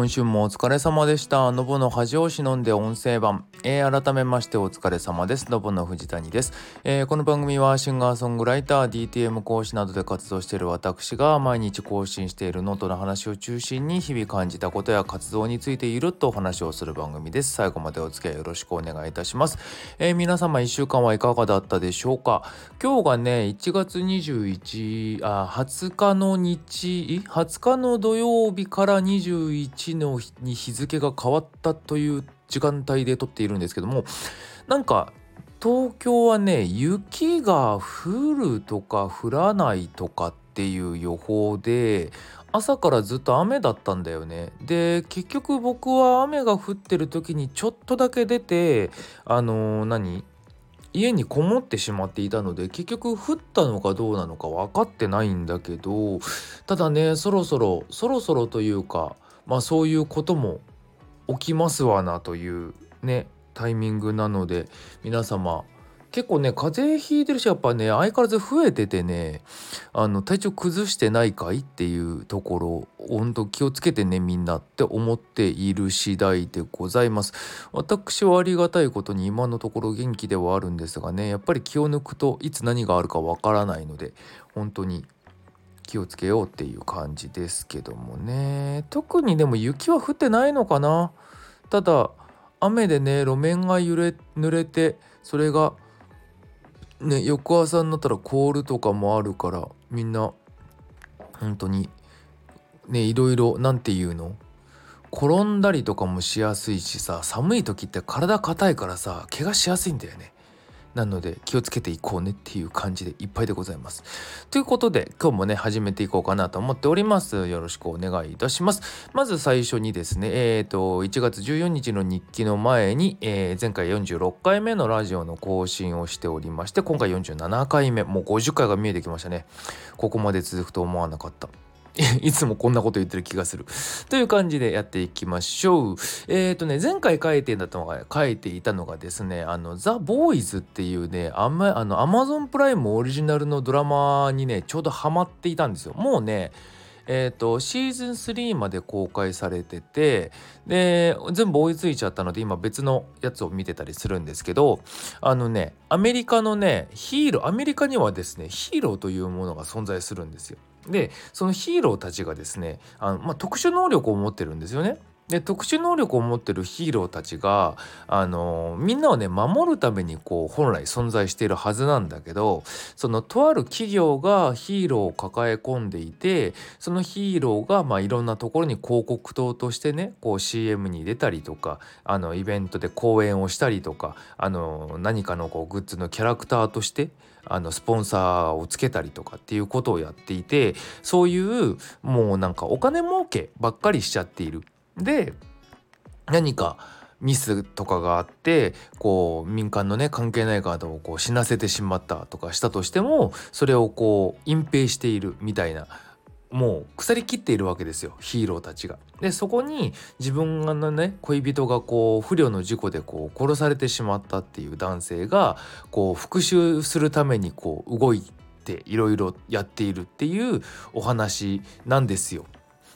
今週もお疲れ様でした。のぼの恥を忍んで音声版、改めましてお疲れ様です。のぼの藤谷です。この番組はシンガーソングライター、 DTM 講師などで活動している私が毎日更新しているノートの話を中心に日々感じたことや活動についてゆるっとお話をする番組です。最後までお付き合いよろしくお願いいたします。皆様1週間はいかがだったでしょうか。今日がね1月20日の20日の土曜日から21の日に日付が変わったという時間帯で撮っているんですけども、なんか東京はね雪が降るとか降らないとかっていう予報で、朝からずっと雨だったんだよね。で結局僕は雨が降ってる時にちょっとだけ出て家にこもってしまっていたので、結局降ったのかどうなのか分かってないんだけど、ただねそろそろというか、そういうことも起きますわなというねタイミングなので、皆様結構ね風邪ひいてるし、やっぱね相変わらず増えててね、体調崩してないかいっていうところ、本当気をつけてねみんなって思っている次第でございます。私はありがたいことに今のところ元気ではあるんですがね、やっぱり気を抜くといつ何があるかわからないので、本当に気をつけようっていう感じですけどもね。特にでも雪は降ってないのかな。ただ雨でね路面が濡れて、それがね、翌朝になったら凍るとかもあるから、みんな本当にねいろいろ転んだりとかもしやすいしさ、寒い時って体硬いからさ怪我しやすいんだよね。なので気をつけていこうねっていう感じでいっぱいでございます。ということで今日もね始めていこうかなと思っております。よろしくお願いいたします。まず最初にですね、1月14日の日記の前に、前回46回目のラジオの更新をしておりまして、今回47回目、もう50回が見えてきましたね。ここまで続くと思わなかった。いつもこんなこと言ってる気がするという感じでやっていきましょう。前回書いていたのがですね、ザ・ボーイズっていうね、アマゾンプライムオリジナルのドラマにねちょうどハマっていたんですよ。もうねシーズン3まで公開されてて、で全部追いついちゃったので今別のやつを見てたりするんですけど、アメリカのねアメリカにはですねヒーローというものが存在するんですよ。でそのヒーローたちがですね特殊能力を持ってるんですよね。で特殊能力を持ってるヒーローたちがみんなをね守るために本来存在しているはずなんだけど、そのとある企業がヒーローを抱え込んでいて、そのヒーローがいろんなところに広告塔としてねCM に出たりとか、イベントで講演をしたりとか、何かのグッズのキャラクターとしてスポンサーをつけたりとかっていうことをやっていて、そういうもうお金儲けばっかりしちゃっている。で何かミスとかがあって民間のね関係ない方を死なせてしまったとかしたとしても、それを隠蔽しているみたいな、もう腐りきっているわけですよヒーローたちが。でそこに自分のね恋人が不慮の事故で殺されてしまったっていう男性が復讐するために動いていろいろやっているっていうお話なんですよ。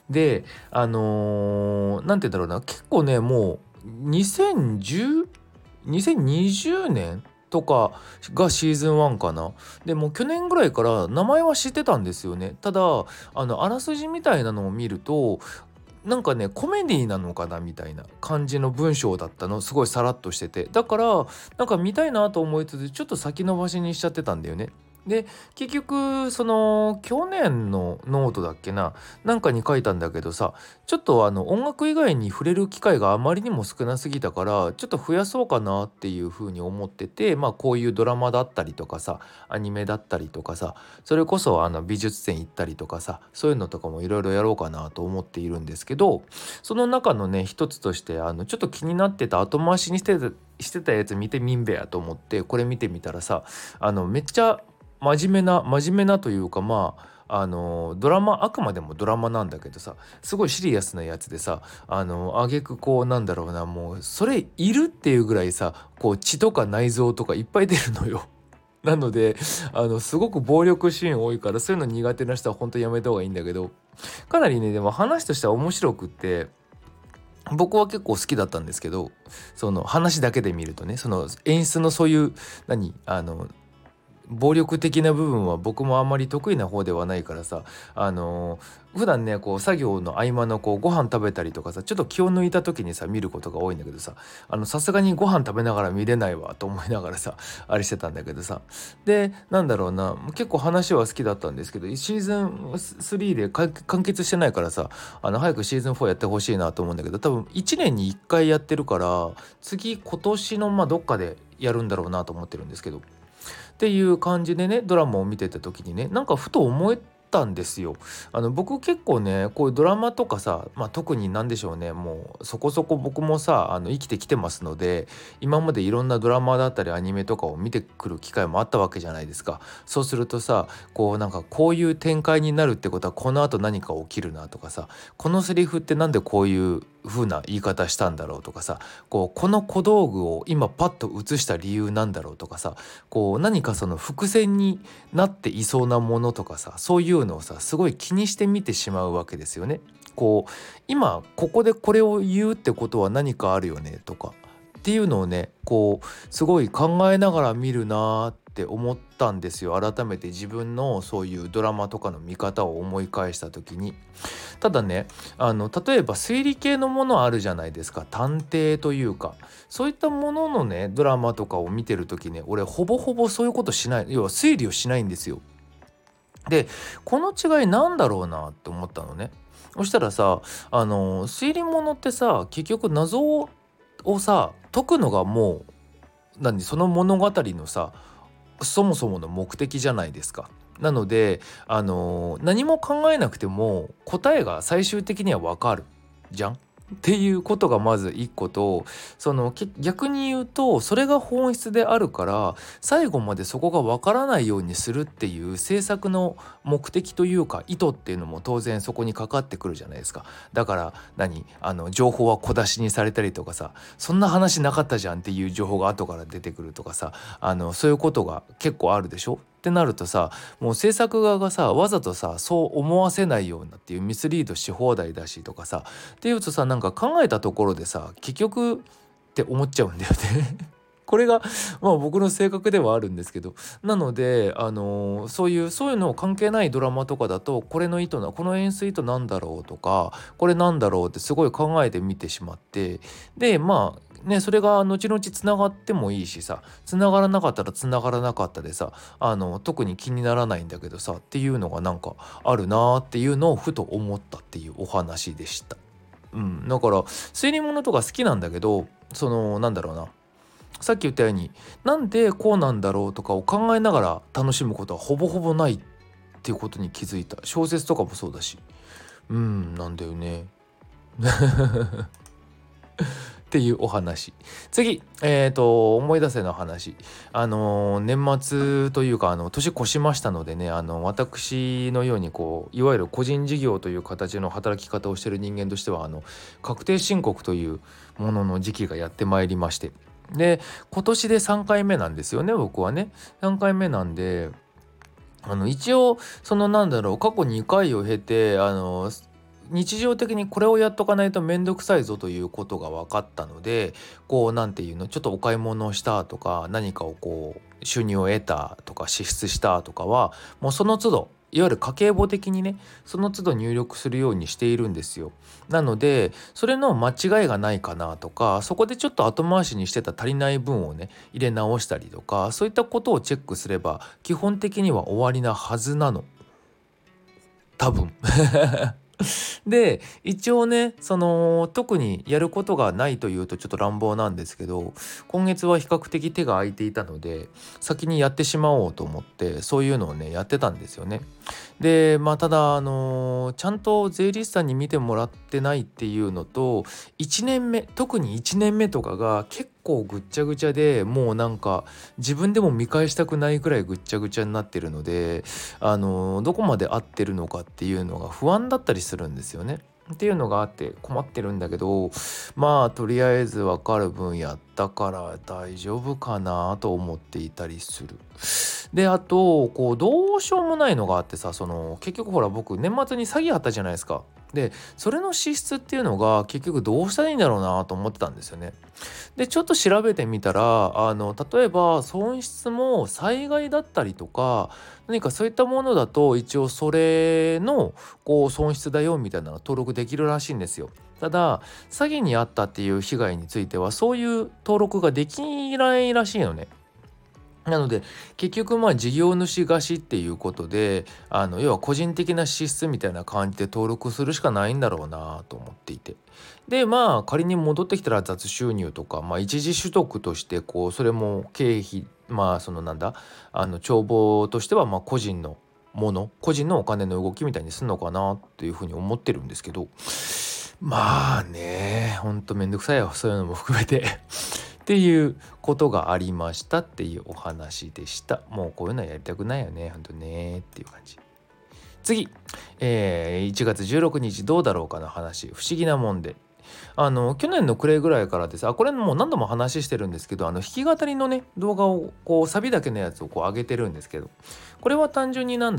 でなんて言うんだろうな、結構ねもう2020年とかがシーズン1かな。でも去年ぐらいから名前は知ってたんですよね。ただあらすじみたいなのを見るとコメディなのかなみたいな感じの文章だったの、すごいさらっとしてて、だから見たいなと思いつつちょっと先延ばしにしちゃってたんだよね。で結局去年のノートだっけな、に書いたんだけどさ、ちょっと音楽以外に触れる機会があまりにも少なすぎたから、ちょっと増やそうかなっていうふうに思ってて、こういうドラマだったりとかさ、アニメだったりとかさ、それこそ美術展行ったりとかさ、そういうのとかもいろいろやろうかなと思っているんですけど、その中のね一つとしてちょっと気になってた、後回しにしてたやつ見てみんべやと思ってこれ見てみたらさ、めっちゃ真面目なというか、ドラマ、あくまでもドラマなんだけどさ、すごいシリアスなやつでさ、挙句もうそれいるっていうぐらいさ血とか内臓とかいっぱい出るのよ。なのですごく暴力シーン多いから、そういうの苦手な人は本当にやめた方がいいんだけど、かなりねでも話としては面白くって、僕は結構好きだったんですけど、その話だけで見るとね、その演出のそういう暴力的な部分は僕もあんまり得意な方ではないからさ、普段ねこう作業の合間のこうご飯食べたりとかさ、ちょっと気を抜いた時にさ見ることが多いんだけどさ、さすがにご飯食べながら見れないわと思いながらさあれしてたんだけどさ、でなんだろうな、結構話は好きだったんですけど、シーズン3で完結してないからさ、早くシーズン4やってほしいなと思うんだけど、多分1年に1回やってるから、次今年のどっかでやるんだろうなと思ってるんですけど、っていう感じでね、ドラマを見てた時にね、なんかふと思ったんですよ。僕結構ねこういうドラマとかさ、特に何でしょうね、もうそこそこ僕もさ生きてきてますので、今までいろんなドラマだったりアニメとかを見てくる機会もあったわけじゃないですか。そうするとさ、こういう展開になるってことはこのあと何か起きるなとかさ、このセリフってなんでこういう風な言い方したんだろうとかさ、この小道具を今パッと映した理由なんだろうとかさ、何かその伏線になっていそうなものとかさ、そういうのをさすごい気にして見てしまうわけですよね。今ここでこれを言うってことは何かあるよねとかっていうのをね、すごい考えながら見るなって思ったんですよ。改めて自分のそういうドラマとかの見方を思い返した時に、ただね例えば推理系のものあるじゃないですか、探偵というか、そういったもののねドラマとかを見てる時ね、俺ほぼほぼそういうことしない、要は推理をしないんですよ。でこの違いなんだろうなって思ったのね。そしたらさ推理ものってさ、結局謎をさ解くのがもうその物語のさそもそもの目的じゃないですか。なので何も考えなくても答えが最終的には分かるじゃんっていうことがまず一個と、逆に言うとそれが本質であるから、最後までそこが分からないようにするっていう制作の目的というか意図っていうのも当然そこにかかってくるじゃないですか。だから情報は小出しにされたりとかさ、そんな話なかったじゃんっていう情報が後から出てくるとかさ、そういうことが結構あるでしょってなるとさ、もう制作側がさわざとさそう思わせないようなっていうミスリードし放題だしとかさ、っていうとさ、考えたところでさ結局って思っちゃうんだよねこれが僕の性格ではあるんですけど、なのでそういうの関係ないドラマとかだと、これの意図な、この演出意図なんだろうとか、これなんだろうってすごい考えて見てしまって、でそれが後々つながってもいいしさ、つながらなかったらつながらなかったでさ特に気にならないんだけどさ、っていうのがあるなっていうのをふと思ったっていうお話でした。だから推理物とか好きなんだけど、さっき言ったようになんでこうなんだろうとかを考えながら楽しむことはほぼほぼないっていうことに気づいた。小説とかもそうだし、なんだよねっていうお話。次、思い出せの話。年末というか年越しましたのでね、私のようにいわゆる個人事業という形の働き方をしている人間としては確定申告というものの時期がやってまいりまして、で今年で3回目なんですよね。僕はね3回目なんで、一応過去2回を経て日常的にこれをやっとかないとめんどくさいぞということが分かったので、ちょっとお買い物をしたとか、何かを収入を得たとか支出したとかはもうその都度、いわゆる家計簿的にねその都度入力するようにしているんですよ。なのでそれの間違いがないかなとか、そこでちょっと後回しにしてた足りない分をね入れ直したりとか、そういったことをチェックすれば基本的には終わりなはずなの多分で一応ね特にやることがないというとちょっと乱暴なんですけど、今月は比較的手が空いていたので先にやってしまおうと思って、そういうのをねやってたんですよね。でただちゃんと税理士さんに見てもらってないっていうのと、特に1年目とかが結構ぐっちゃぐちゃで、もう自分でも見返したくないくらいぐっちゃぐちゃになってるので、どこまで合ってるのかっていうのが不安だったりするんですよね。っていうのがあって困ってるんだけど、とりあえず分かる分やってったから大丈夫かなと思っていたりする。であとこうどうしようもないのがあってさ、その結局ほら僕年末に詐欺あったじゃないですか。でそれの支出っていうのが結局どうしたらいいんだろうなと思ってたんですよね。でちょっと調べてみたら例えば損失も災害だったりとか何かそういったものだと一応それのこう損失だよみたいなのが登録できるらしいんですよ。ただ詐欺にあったっていう被害についてはそういう登録ができないらしいのね。なので結局事業主貸しっていうことで要は個人的な支出みたいな感じで登録するしかないんだろうなと思っていて、で仮に戻ってきたら雑収入とか、一時取得としてこうそれも経費帳簿としては個人のもの個人のお金の動きみたいにするのかなっていうふうに思ってるんですけど、ほんとめんどくさいよそういうのも含めてっていうことがありましたっていうお話でした。もうこういうのはやりたくないよね、ほんとねっていう感じ。次、1月16日どうだろうかの話、不思議なもんで。去年の暮れぐらいからです。これもう何度も話してるんですけど、弾き語りのね動画をこうサビだけのやつをこう上げてるんですけど、これは単純に歌う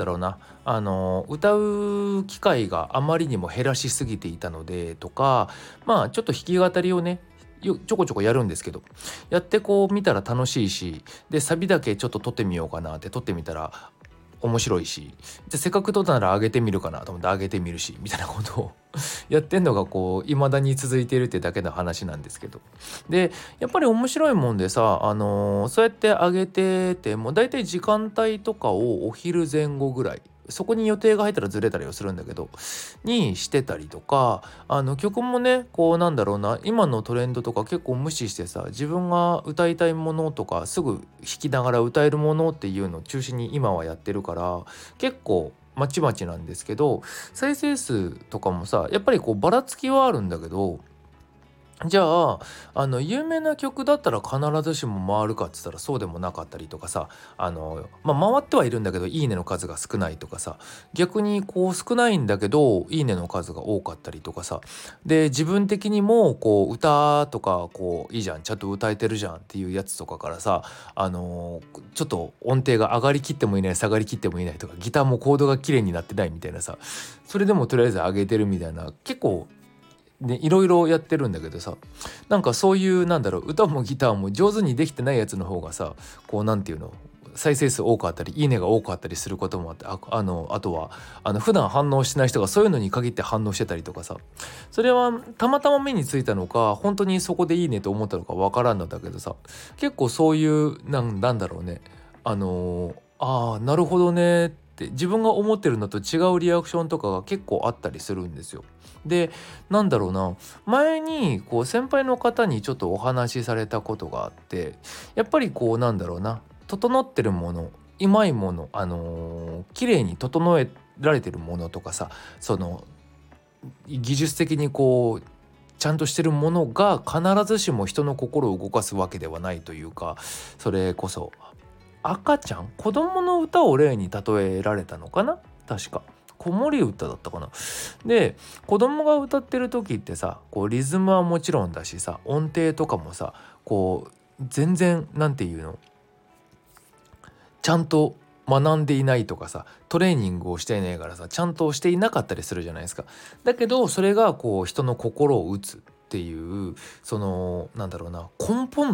機会があまりにも減らしすぎていたのでとか、ちょっと弾き語りをねちょこちょこやるんですけど、やってこう見たら楽しいし、でサビだけちょっと撮ってみようかなって撮ってみたら面白いし、じゃせっかく撮ったなら上げてみるかなと思って上げてみるしみたいなことをやってんのがこう未だに続いているってだけの話なんですけど、でやっぱり面白いもんでさ、そうやって上げててもだいたい時間帯とかをお昼前後ぐらい、そこに予定が入ったらずれたりはするんだけどにしてたりとか、曲もねこう今のトレンドとか結構無視してさ、自分が歌いたいものとかすぐ弾きながら歌えるものっていうのを中心に今はやってるから、結構まちまちなんですけど、再生数とかもさやっぱりこうばらつきはあるんだけど、じゃあ有名な曲だったら必ずしも回るかって言ったらそうでもなかったりとかさ、回ってはいるんだけどいいねの数が少ないとかさ、逆にこう少ないんだけどいいねの数が多かったりとかさ、で自分的にもこう歌とかこういいじゃんちゃんと歌えてるじゃんっていうやつとかからさ、ちょっと音程が上がりきってもいない下がりきってもいないとか、ギターもコードが綺麗になってないみたいなさ、それでもとりあえず上げてるみたいな、結構ね、いろいろやってるんだけどさ、そういう歌もギターも上手にできてないやつの方がさ、こう再生数多かったりいいねが多かったりすることもあって、あとは普段反応しない人がそういうのに限って反応してたりとかさ、それはたまたま目についたのか本当にそこでいいねと思ったのかわからんのだけどさ、結構そういうなるほどねって自分が思ってるのと違うリアクションとかが結構あったりするんですよ。で前にこう先輩の方にちょっとお話しされたことがあって、やっぱりこう整ってるものうまいもの綺麗に整えられてるものとかさ、技術的にこうちゃんとしてるものが必ずしも人の心を動かすわけではないというか、それこそ子供の歌を例に例えられたのかな、確か子守歌だったかな。で子供が歌ってる時ってさ、こうリズムはもちろんだしさ、音程とかもさ、こう全然ちゃんと学んでいないとかさ、トレーニングをしていないからさ、ちゃんとしていなかったりするじゃないですか。だけどそれがこう人の心を打つっていう根本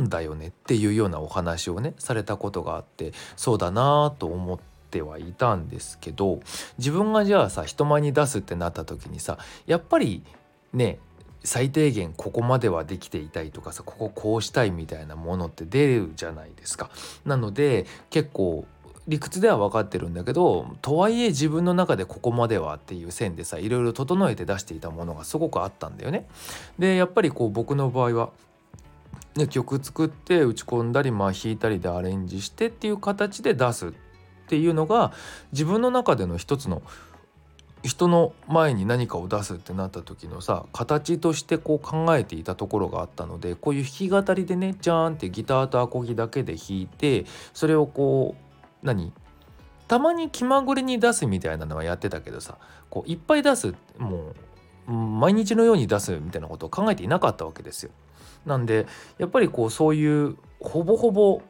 だよねっていうようなお話をねされたことがあって、そうだなと思ってはいたんですけど、自分がじゃあさ人前に出すってなった時にさ、やっぱりね最低限ここまではできていたいとかさ、こうしたいみたいなものって出るじゃないですか。なので結構理屈では分かってるんだけど、とはいえ自分の中でここまではっていう線でさ、いろいろ整えて出していたものがすごくあったんだよね。でやっぱりこう僕の場合は、ね、曲作って打ち込んだり弾いたりでアレンジしてっていう形で出すっていうのが自分の中での一つの人の前に何かを出すってなった時のさ形としてこう考えていたところがあったので、こういう弾き語りでねジャーンってギターとアコギだけで弾いて、それをこうたまに気まぐれに出すみたいなのはやってたけどさ、こういっぱい出す、もう毎日のように出すみたいなことを考えていなかったわけですよ。なんでやっぱりこうそういうほぼほぼ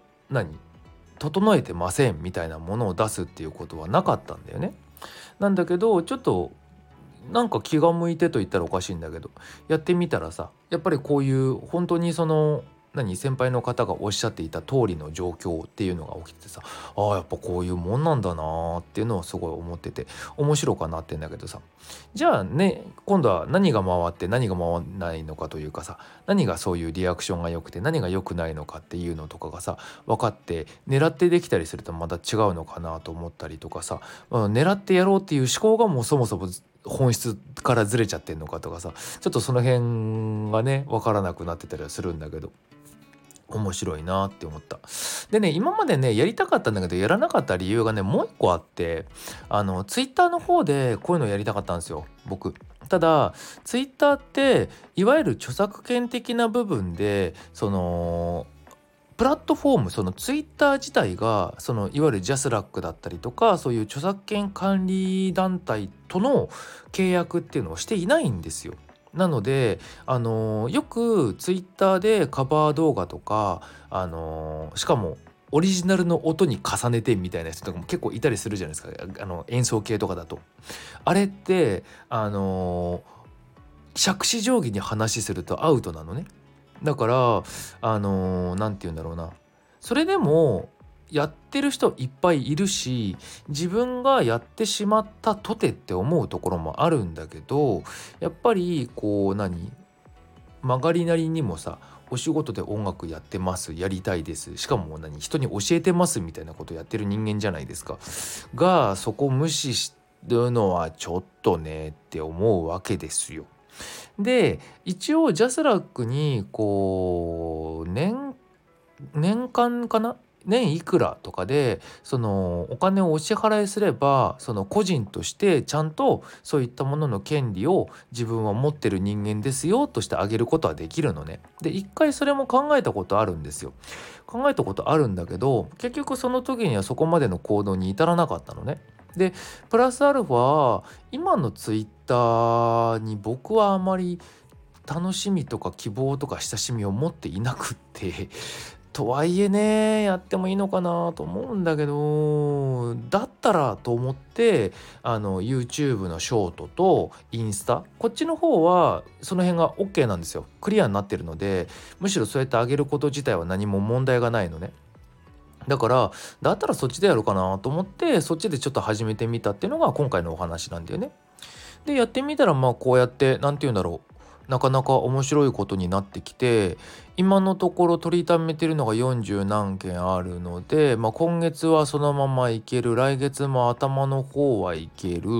整えてませんみたいなものを出すっていうことはなかったんだよね。なんだけどちょっとなんか気が向いてと言ったらおかしいんだけどやってみたらさ、やっぱりこういう本当にその先輩の方がおっしゃっていた通りの状況っていうのが起きてさ、ああやっぱこういうもんなんだなっていうのをすごい思ってて面白くなってんだけどさ、じゃあね今度は何が回って何が回らないのかというかさ、何がそういうリアクションが良くて何が良くないのかっていうのとかがさ分かって狙ってできたりするとまた違うのかなと思ったりとかさ、狙ってやろうっていう思考がもうそもそも本質からずれちゃってんのかとかさ、ちょっとその辺がね分からなくなってたりはするんだけど面白いなって思った。でね今までねやりたかったんだけどやらなかった理由がねもう一個あって、ツイッターの方でこういうのやりたかったんですよ僕。ただツイッターっていわゆる著作権的な部分でそのプラットフォーム、そのツイッター自体がそのいわゆるジャスラックだったりとかそういう著作権管理団体との契約っていうのをしていないんですよ。なのでよくツイッターでカバー動画とかしかもオリジナルの音に重ねてみたいな人とかも結構いたりするじゃないですか、演奏系とかだと。あれって杓子定規に話するとアウトなのね。だからなんて言うんだろうな、それでもやってる人いっぱいいるし自分がやってしまったとてって思うところもあるんだけど、やっぱりこう曲がりなりにもさお仕事で音楽やってますやりたいですしかも人に教えてますみたいなことやってる人間じゃないですかが、そこ無視するのはちょっとねって思うわけですよ。で一応ジャスラックにこう年間かな年いくらとかでそのお金をお支払いすればその個人としてちゃんとそういったものの権利を自分は持ってる人間ですよとしてあげることはできるのね。で一回それも考えたことあるんですよ。考えたことあるんだけど結局その時にはそこまでの行動に至らなかったのね。でプラスアルファ今のツイッターに僕はあまり楽しみとか希望とか親しみを持っていなくってとはいえねやってもいいのかなと思うんだけど、だったらと思ってYouTube のショートとインスタこっちの方はその辺が OK なんですよ。クリアになってるのでむしろそうやって上げること自体は何も問題がないのね。だからだったらそっちでやるかなと思ってそっちでちょっと始めてみたっていうのが今回のお話なんだよね。でやってみたらこうやってなかなか面白いことになってきて今のところ取りためてるのが40何件あるので、今月はそのままいける、来月も頭の方はいける、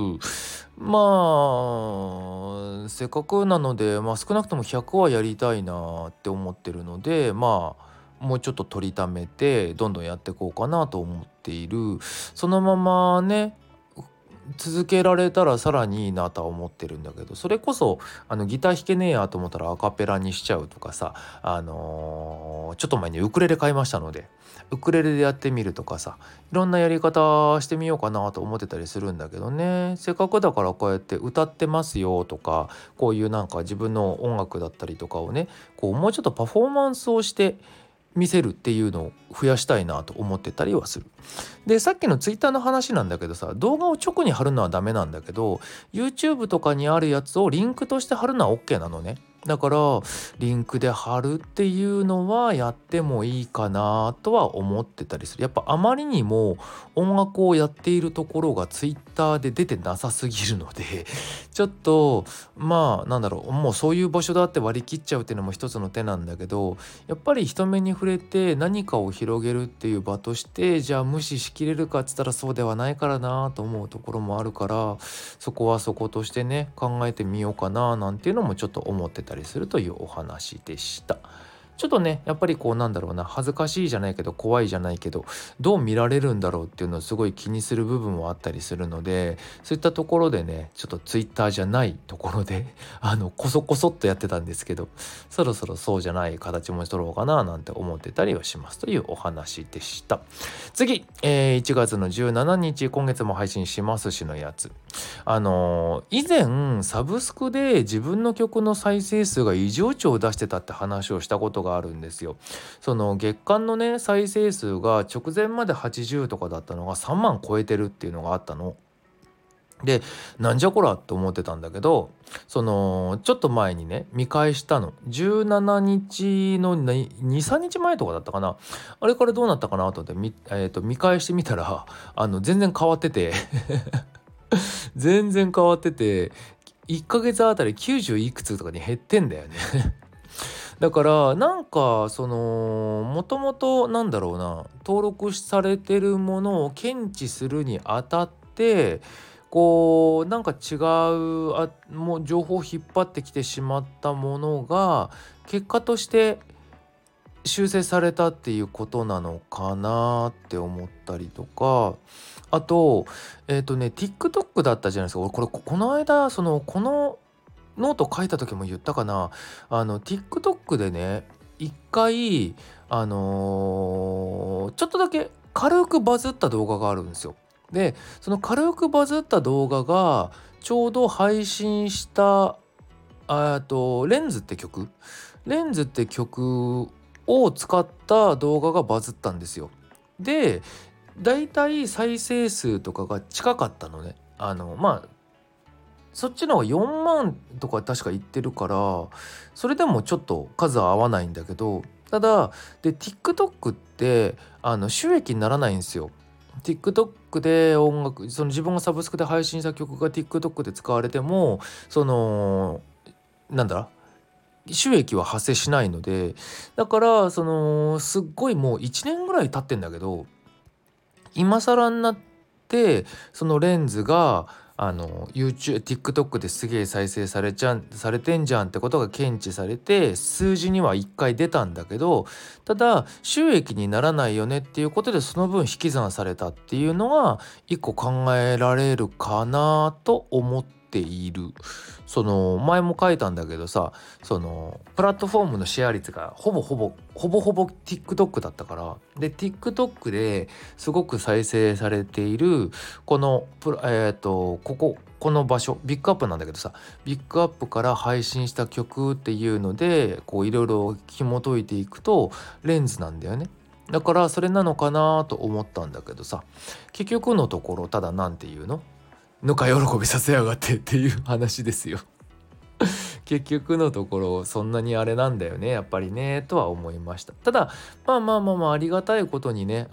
せっかくなので、少なくとも100はやりたいなって思ってるのでもうちょっと取りためてどんどんやっていこうかなと思っている。そのままね続けられたらさらにいいなとは思ってるんだけど、それこそギター弾けねえやと思ったらアカペラにしちゃうとかさ、ちょっと前にウクレレ買いましたのでウクレレでやってみるとかさ、いろんなやり方してみようかなと思ってたりするんだけどね。せっかくだからこうやって歌ってますよとかこういう自分の音楽だったりとかをねもうちょっとパフォーマンスをして見せるっていうのを増やしたいなと思ってたりはする。でさっきのツイッターの話なんだけどさ、動画を直に貼るのはダメなんだけど YouTube とかにあるやつをリンクとして貼るのは OK なのね。だからリンクで貼るっていうのはやってもいいかなとは思ってたりする。やっぱあまりにも音楽をやっているところがツイッターで出てなさすぎるのでちょっともうそういう場所だって割り切っちゃうっていうのも一つの手なんだけど、やっぱり人目に触れて何かを広げるっていう場としてじゃあ無視しきれるかっつったらそうではないからなと思うところもあるから、そこはそことしてね考えてみようかななんていうのもちょっと思ってたりするというお話でした。ちょっとねやっぱりこうなんだろうな、恥ずかしいじゃないけど怖いじゃないけどどう見られるんだろうっていうのをすごい気にする部分もあったりするので、そういったところでねちょっとツイッターじゃないところでコソコソっとやってたんですけど、そろそろそうじゃない形も取ろうかななんて思ってたりはしますというお話でした。次、1月の17日今月も配信しますしのやつ、以前サブスクで自分の曲の再生数が異常値を出してたって話をしたことがあるんですよ。その月間のね再生数が直前まで80とかだったのが3万超えてるっていうのがあったので、なんじゃこらと思ってたんだけど、そのちょっと前にね見返したの、17日の 2,3 日前とかだったかな、あれからどうなったかなと思って見返してみたら全然変わってて全然変わってて1ヶ月あたり90いくつとかに減ってんだよねだからなんかそのもともとなんだろうな、登録されてるものを検知するにあたってこうなんか違うもう情報を引っ張ってきてしまったものが結果として修正されたっていうことなのかなって思ったりとか、あとTikTok だったじゃないですか。俺これこの間このノート書いた時も言ったかな、TikTok でね一回ちょっとだけ軽くバズった動画があるんですよ。でその軽くバズった動画がちょうど配信したレンズって曲を使った動画がバズったんですよ。でだいたい再生数とかが近かったのね。そっちの方が4万とか確か言ってるから、それでもちょっと数は合わないんだけど、ただで TikTok って収益にならないんですよ。TikTok で自分がサブスクで配信した曲が TikTok で使われても収益は発生しないので、だからすっごいもう1年ぐらい経ってんだけど、今更になってそのレンズがTikTok ですげえ再生されてんじゃんってことが検知されて数字には1回出たんだけど、ただ収益にならないよねっていうことでその分引き算されたっていうのが1個考えられるかなと思っている。前も書いたんだけどさ、プラットフォームのシェア率がほぼ TikTok だったから、で TikTok ですごく再生されているこの場所ビッグアップなんだけどさ、ビッグアップから配信した曲っていうのでいろいろ紐解いていくとレンズなんだよね。だからそれなのかなと思ったんだけどさ、結局のところただなんていうのぬか喜びさせやがってっていう話ですよ結局のところそんなにあれなんだよねやっぱりねとは思いました。ただまあありがたいことにね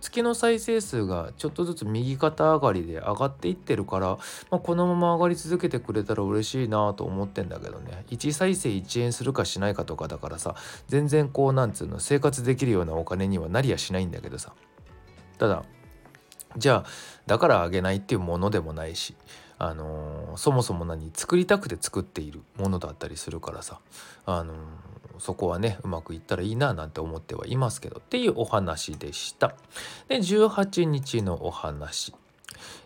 月の再生数がちょっとずつ右肩上がりで上がっていってるから、このまま上がり続けてくれたら嬉しいなと思ってんだけどね、1再生1円するかしないかとかだからさ、全然生活できるようなお金にはなりやしないんだけどさ、ただじゃあだからあげないっていうものでもないし、そもそも作りたくて作っているものだったりするからさ、そこはねうまくいったらいいななんて思ってはいますけどっていうお話でした。で18日のお話、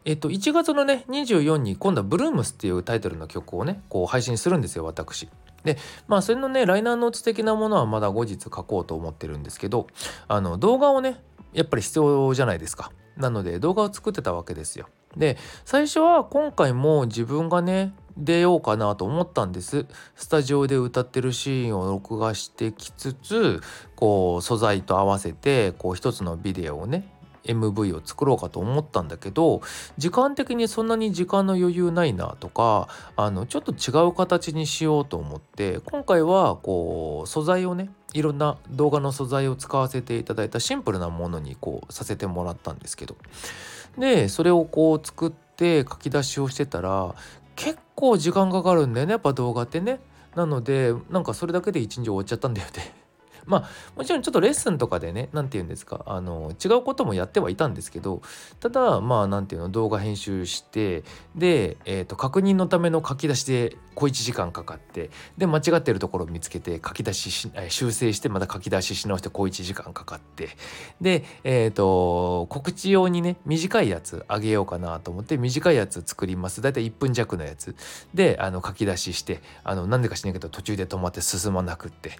1月のね24に今度はブルームスっていうタイトルの曲をね配信するんですよ私。でそれのねライナーノーツ的なものはまだ後日書こうと思ってるんですけど、動画をねやっぱり必要じゃないですか。なので動画を作ってたわけですよ。で最初は今回も自分がね出ようかなと思ったんです。スタジオで歌ってるシーンを録画してきつつ素材と合わせて一つのビデオをね MV を作ろうかと思ったんだけど、時間的にそんなに時間の余裕ないなとかちょっと違う形にしようと思って、今回は素材をねいろんな動画の素材を使わせていただいたシンプルなものにさせてもらったんですけど、でそれを作って書き出しをしてたら結構時間かかるんだよねやっぱ動画ってね。なのでそれだけで一日終わっちゃったんだよねもちろんちょっとレッスンとかでね違うこともやってはいたんですけど、ただ動画編集してで、確認のための書き出しで小1時間かかって、で間違ってるところを見つけて書き出し修正して、また書き出しし直して小1時間かかって、で告知用にね短いやつあげようかなと思って短いやつ作ります。だいたい1分弱のやつで書き出しして、なんでか知らないけど途中で止まって進まなくって、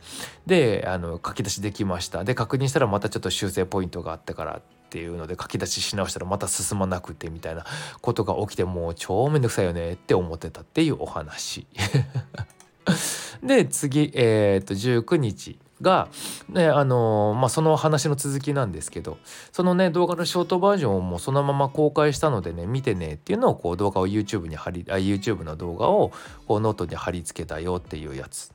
で書き出しできました。で確認したらまたちょっと修正ポイントがあったからっていうので書き出しし直したらまた進まなくてみたいなことが起きて、もう超めんどくさいよねって思ってたっていうお話で次、19日が、ね、その話の続きなんですけど、そのね動画のショートバージョンをもうそのまま公開したのでね見てねっていうのをこう動画を YouTube の動画をこうノートに貼り付けたよっていうやつ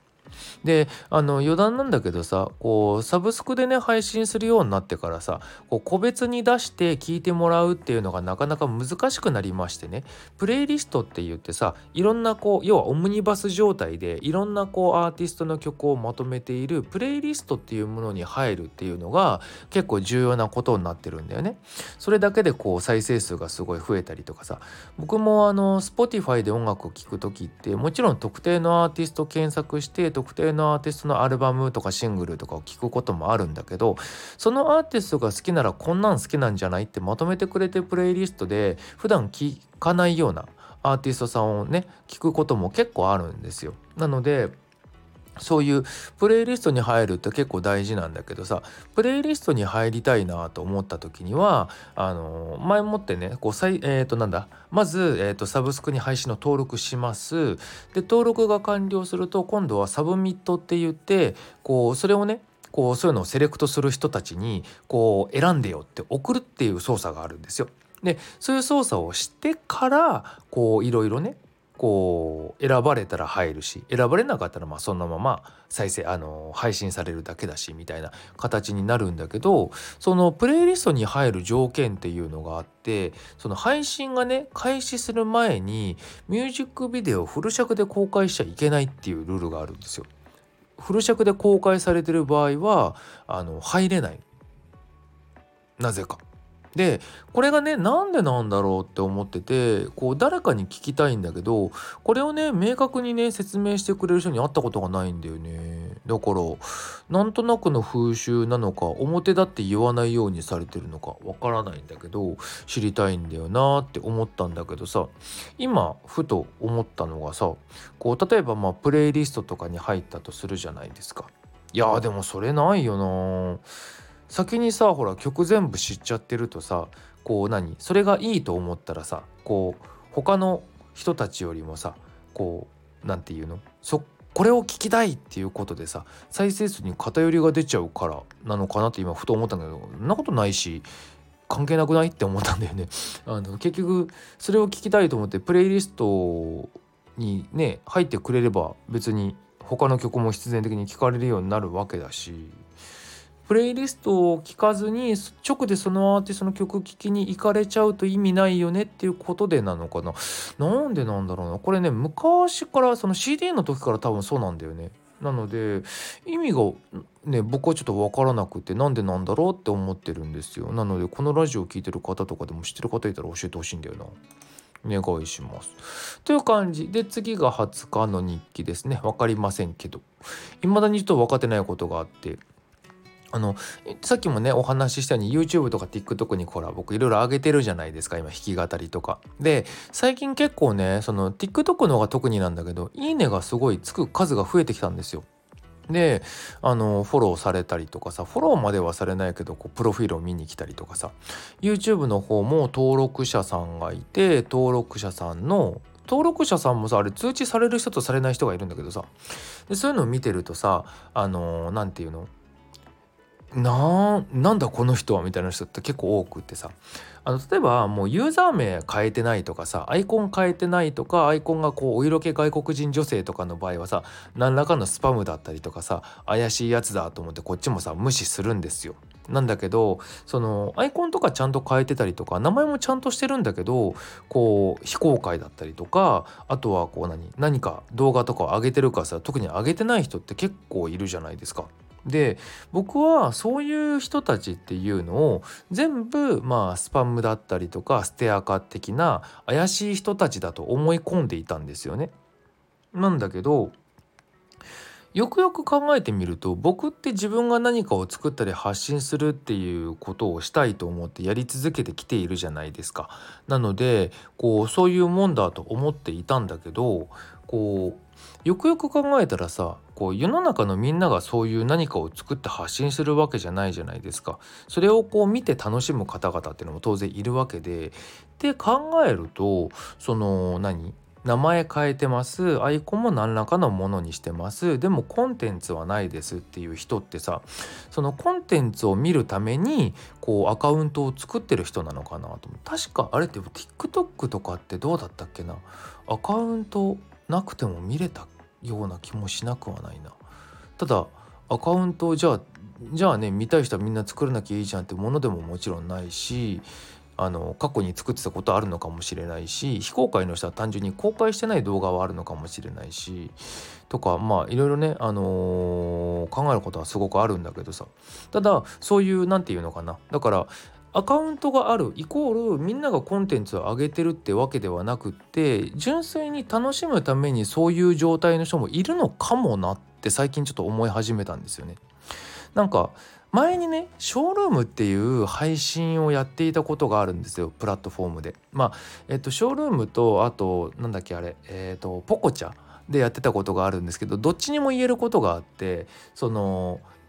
で、余談なんだけどさ、こうサブスクでね配信するようになってからさ、こう個別に出して聞いてもらうっていうのがなかなか難しくなりましてね、プレイリストって言ってさ、いろんなこう要はオムニバス状態でいろんなこうアーティストの曲をまとめているプレイリストっていうものに入るっていうのが結構重要なことになってるんだよね。それだけでこう再生数がすごい増えたりとかさ、僕もSpotify で音楽を聴くときってもちろん特定のアーティスト検索して特定のアーティストのアルバムとかシングルとかを聞くこともあるんだけど、そのアーティストが好きならこんなん好きなんじゃないってまとめてくれてプレイリストで普段聞かないようなアーティストさんをね聞くことも結構あるんですよ。なのでそういうプレイリストに入るって結構大事なんだけどさ、プレイリストに入りたいなと思った時には前もってねこうまず、サブスクに配信の登録します。で登録が完了すると今度はサブミットって言って、こうそれをねこうそういうのをセレクトする人たちにこう選んでよって送るっていう操作があるんですよ。でそういう操作をしてからこういろいろねこう選ばれたら入るし、選ばれなかったらまあそのまま再生配信されるだけだしみたいな形になるんだけど、そのプレイリストに入る条件っていうのがあって、その配信がね開始する前にミュージックビデオをフル尺で公開しちゃいけないっていうルールがあるんですよ。フル尺で公開されてる場合は入れない。なぜか。でこれがねなんでなんだろうって思ってて、こう誰かに聞きたいんだけど、これをね明確にね説明してくれる人に会ったことがないんだよね。だからなんとなくの風習なのか表だって言わないようにされてるのかわからないんだけど、知りたいんだよなって思ったんだけどさ、今ふと思ったのがさ、こう例えばまあプレイリストとかに入ったとするじゃないですか。いやでもそれないよな。先にさほら曲全部知っちゃってるとさ、こうそれがいいと思ったらさ、こう他の人たちよりもさ、こうなんていうの、これを聞きたいっていうことでさ再生数に偏りが出ちゃうからなのかなって今ふと思ったんだけど、そんなことないし関係なくないって思ったんだよね。結局それを聞きたいと思ってプレイリストにね入ってくれれば別に他の曲も必然的に聞かれるようになるわけだし。プレイリストを聴かずに直でそのアーティストの曲聴きに行かれちゃうと意味ないよねっていうことでなのかな。なんでなんだろうな。これね昔からその CD の時から多分そうなんだよね。なので意味がね僕はちょっと分からなくて、なんでなんだろうって思ってるんですよ。なのでこのラジオ聴いてる方とかでも知ってる方いたら教えてほしいんだよな。お願いしますという感じで、次が20日の日記ですね。分かりませんけど未だにちょっと分かってないことがあって、さっきもねお話ししたように YouTube とか TikTok にほら僕いろいろ上げてるじゃないですか今、弾き語りとかで。最近結構ねその TikTok の方が特になんだけど、いいねがすごいつく数が増えてきたんですよ。でフォローされたりとかさ、フォローまではされないけどこうプロフィールを見に来たりとかさ、 YouTube の方も登録者さんがいて、登録者さんもさあれ通知される人とされない人がいるんだけどさ、でそういうのを見てるとさなんていうの、なんだこの人はみたいな人って結構多くってさ、例えばもうユーザー名変えてないとかさ、アイコン変えてないとか、アイコンがこうお色気外国人女性とかの場合はさ、何らかのスパムだったりとかさ、怪しいやつだと思ってこっちもさ無視するんですよ。なんだけどそのアイコンとかちゃんと変えてたりとか、名前もちゃんとしてるんだけどこう非公開だったりとか、あとはこう何か動画とかを上げてるからさ、特に上げてない人って結構いるじゃないですか。で僕はそういう人たちっていうのを全部スパムだったりとかステアカー的な怪しい人たちだと思い込んでいたんですよね。なんだけど、よくよく考えてみると、僕って自分が何かを作ったり発信するっていうことをしたいと思ってやり続けてきているじゃないですか。なのでそういうもんだと思っていたんだけど、よくよく考えたらさ、世の中のみんながそういう何かを作って発信するわけじゃないじゃないですか。それを見て楽しむ方々っていうのも当然いるわけで、で考えると、名前変えてます、アイコンも何らかのものにしてます、でもコンテンツはないですっていう人ってさ、そのコンテンツを見るためにアカウントを作ってる人なのかなと思う。確かあれって TikTok とかってどうだったっけな、アカウントなくても見れたような気もしなくはないな。ただアカウントをじゃあね、見たい人はみんな作らなきゃいいじゃんってものでももちろんないし、過去に作ってたことあるのかもしれないし、非公開の人は単純に公開してない動画はあるのかもしれないしとか、いろいろね、考えることはすごくあるんだけどさ、ただそういうだからアカウントがあるイコールみんながコンテンツを上げてるってわけではなくって、純粋に楽しむためにそういう状態の人もいるのかもなって最近ちょっと思い始めたんですよね。前にね、ショールームっていう配信をやっていたことがあるんですよ、プラットフォームで。ショールームと、あとポコチャでやってたことがあるんですけど、どっちにも言えることがあって、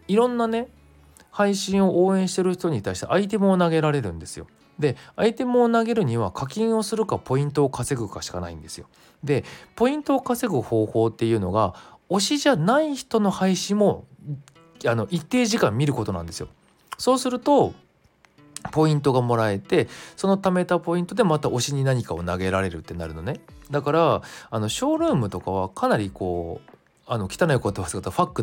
いろんなね、配信を応援してる人に対してアイテムを投げられるんですよ。でアイテムを投げるには課金をするかポイントを稼ぐかしかないんですよ。でポイントを稼ぐ方法っていうのが、推しじゃない人の配信も一定時間見ることなんですよ。そうするとポイントがもらえて、その貯めたポイントでまた推しに何かを投げられるってなるのね。だからショールームとかはかなり汚い言葉ですけど、ファック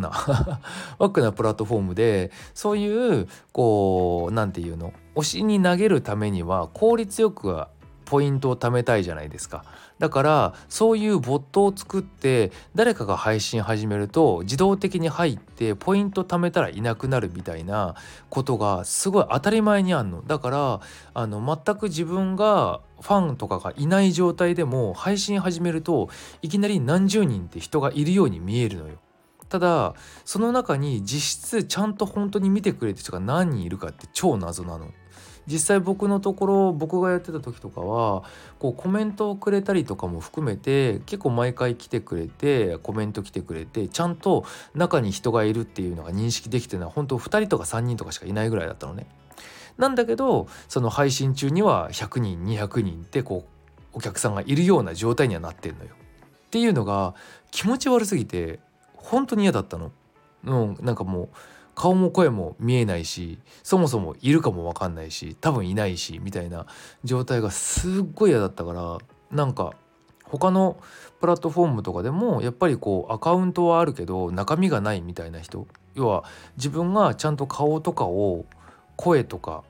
なプラットフォームで、そういう推しに投げるためには効率よくはポイントを貯めたいじゃないですか。だからそういうボットを作って、誰かが配信始めると自動的に入ってポイント貯めたらいなくなるみたいなことがすごい当たり前にあんの。だから全く自分がファンとかがいない状態でも配信始めると、いきなり何十人って人がいるように見えるのよ。ただその中に実質ちゃんと本当に見てくれてる人が何人いるかって超謎なの。実際僕がやってた時とかはコメントをくれたりとかも含めて、結構毎回来てくれて、コメント来てくれて、ちゃんと中に人がいるっていうのが認識できてるのは本当2人とか3人とかしかいないぐらいだったのね。なんだけど配信中には100人200人ってお客さんがいるような状態にはなってんのよ。っていうのが気持ち悪すぎて本当に嫌だったの。もう顔も声も見えないし、そもそもいるかも分かんないし、多分いないしみたいな状態がすっごい嫌だったから、他のプラットフォームとかでもやっぱりアカウントはあるけど中身がないみたいな人、要は自分がちゃんと顔とかを声とか、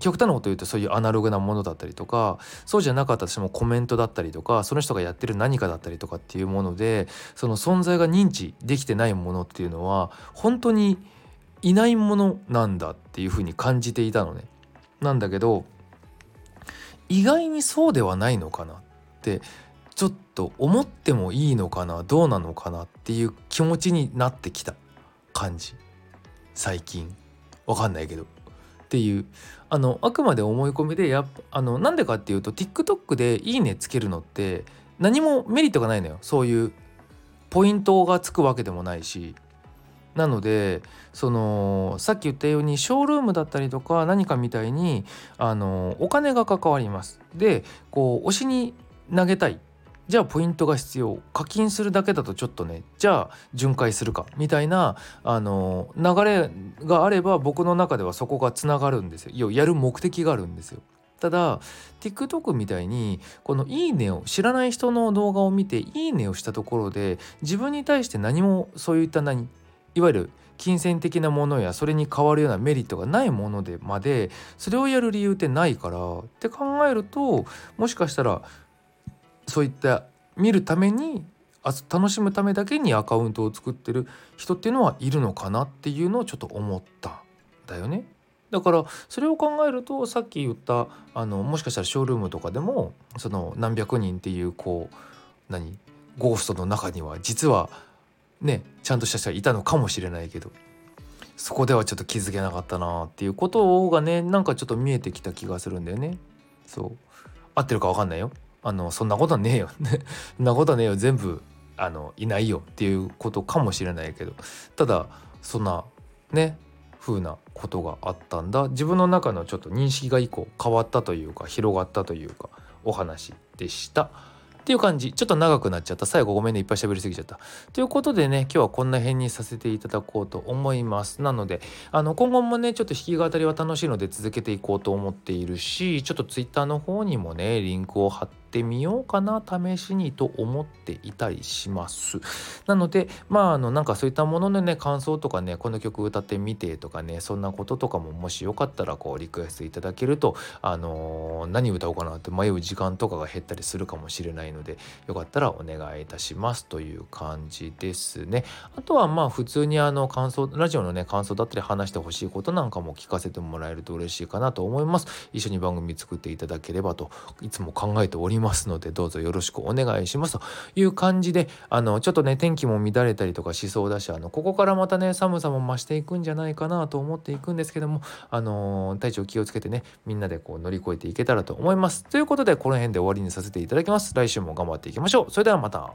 極端なこと言うとそういうアナログなものだったりとか、そうじゃなかったとしてもコメントだったりとか、その人がやってる何かだったりとかっていうもので、その存在が認知できてないものっていうのは本当にいないものなんだっていうふうに感じていたのね。なんだけど意外にそうではないのかなってちょっと思ってもいいのかな、どうなのかなっていう気持ちになってきた感じ、最近わかんないけどっていう、あくまで思い込みで、なんでかっていうと TikTok でいいねつけるのって何もメリットがないのよ。そういうポイントがつくわけでもないし、なのでさっき言ったようにショールームだったりとか何かみたいにお金が関わります。で推しに投げたい、じゃあポイントが必要、課金するだけだとちょっとね、じゃあ巡回するかみたいな流れがあれば、僕の中ではそこがつながるんですよ。やる目的があるんですよ。ただ TikTok みたいにいいねを知らない人の動画を見ていいねをしたところで、自分に対して何もそういったいわゆる金銭的なものやそれに変わるようなメリットがないものでまでそれをやる理由ってないからって考えると、もしかしたらそういった見るために楽しむためだけにアカウントを作ってる人っていうのはいるのかなっていうのをちょっと思ったんだよね。だからそれを考えると、さっき言ったもしかしたらショールームとかでも何百人っていうゴーストの中には実はねちゃんとした人がいたのかもしれないけど、そこではちょっと気づけなかったなっていうことがね、なんかちょっと見えてきた気がするんだよね。そう合ってるか分かんないよ、そんなことはねえよそんなことはねえよ、全部いないよっていうことかもしれないけど、ただそんなね風なことがあったんだ、自分の中のちょっと認識が一個変わったというか広がったというかお話でしたっていう感じ。ちょっと長くなっちゃった、最後ごめんね、いっぱい喋りすぎちゃったということでね、今日はこんな辺にさせていただこうと思います。なので今後もねちょっと弾き語りは楽しいので続けていこうと思っているし、ちょっとツイッターの方にもねリンクを貼ってみようかな試しにと思っていたりします。なのでなんかそういったもののね感想とかね、この曲歌ってみてとかね、そんなこととかももしよかったらこうリクエストいただけると何歌おうかなって迷う時間とかが減ったりするかもしれないのででよかったらお願いいたしますという感じですね。あとは普通に感想、ラジオのね感想だったり話してほしいことなんかも聞かせてもらえると嬉しいかなと思います。一緒に番組作っていただければといつも考えておりますので、どうぞよろしくお願いしますという感じで、ちょっとね天気も乱れたりとかしそうだし、ここからまたね寒さも増していくんじゃないかなと思っていくんですけども、体調気をつけてね、みんなでこう乗り越えていけたらと思います。ということでこの辺で終わりにさせていただきます。来週も頑張っていきましょう。それではまた。